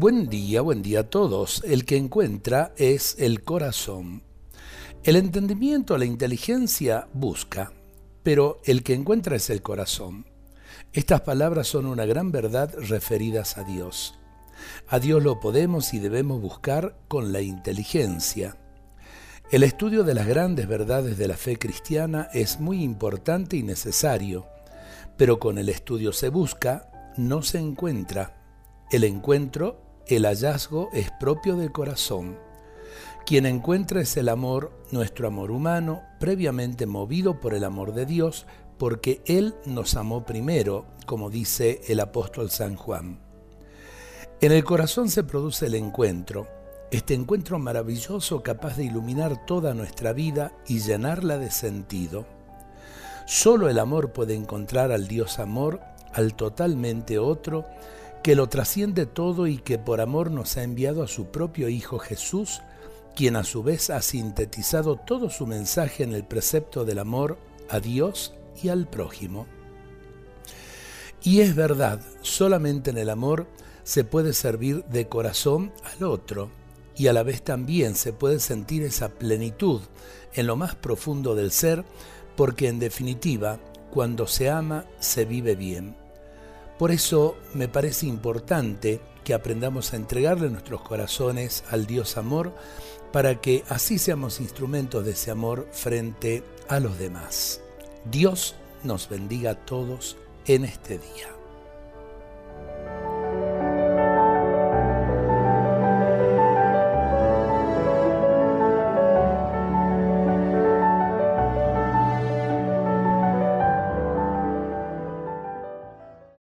Buen día a todos. El que encuentra es el corazón. El entendimiento, la inteligencia busca, pero el que encuentra es el corazón. Estas palabras son una gran verdad referidas a Dios. A Dios lo podemos y debemos buscar con la inteligencia. El estudio de las grandes verdades de la fe cristiana es muy importante y necesario, pero con el estudio se busca, no se encuentra. El encuentro, el hallazgo es propio del corazón. Quien encuentra es el amor, nuestro amor humano, previamente movido por el amor de Dios, porque Él nos amó primero, como dice el apóstol San Juan. En el corazón se produce el encuentro, este encuentro maravilloso capaz de iluminar toda nuestra vida y llenarla de sentido. Solo el amor puede encontrar al Dios amor, al totalmente otro, que lo trasciende todo y que por amor nos ha enviado a su propio Hijo Jesús, quien a su vez ha sintetizado todo su mensaje en el precepto del amor a Dios y al prójimo. Y es verdad, solamente en el amor se puede servir de corazón al otro y a la vez también se puede sentir esa plenitud en lo más profundo del ser, porque en definitiva, cuando se ama, se vive bien. Por eso me parece importante que aprendamos a entregarle nuestros corazones al Dios amor para que así seamos instrumentos de ese amor frente a los demás. Dios nos bendiga a todos en este día.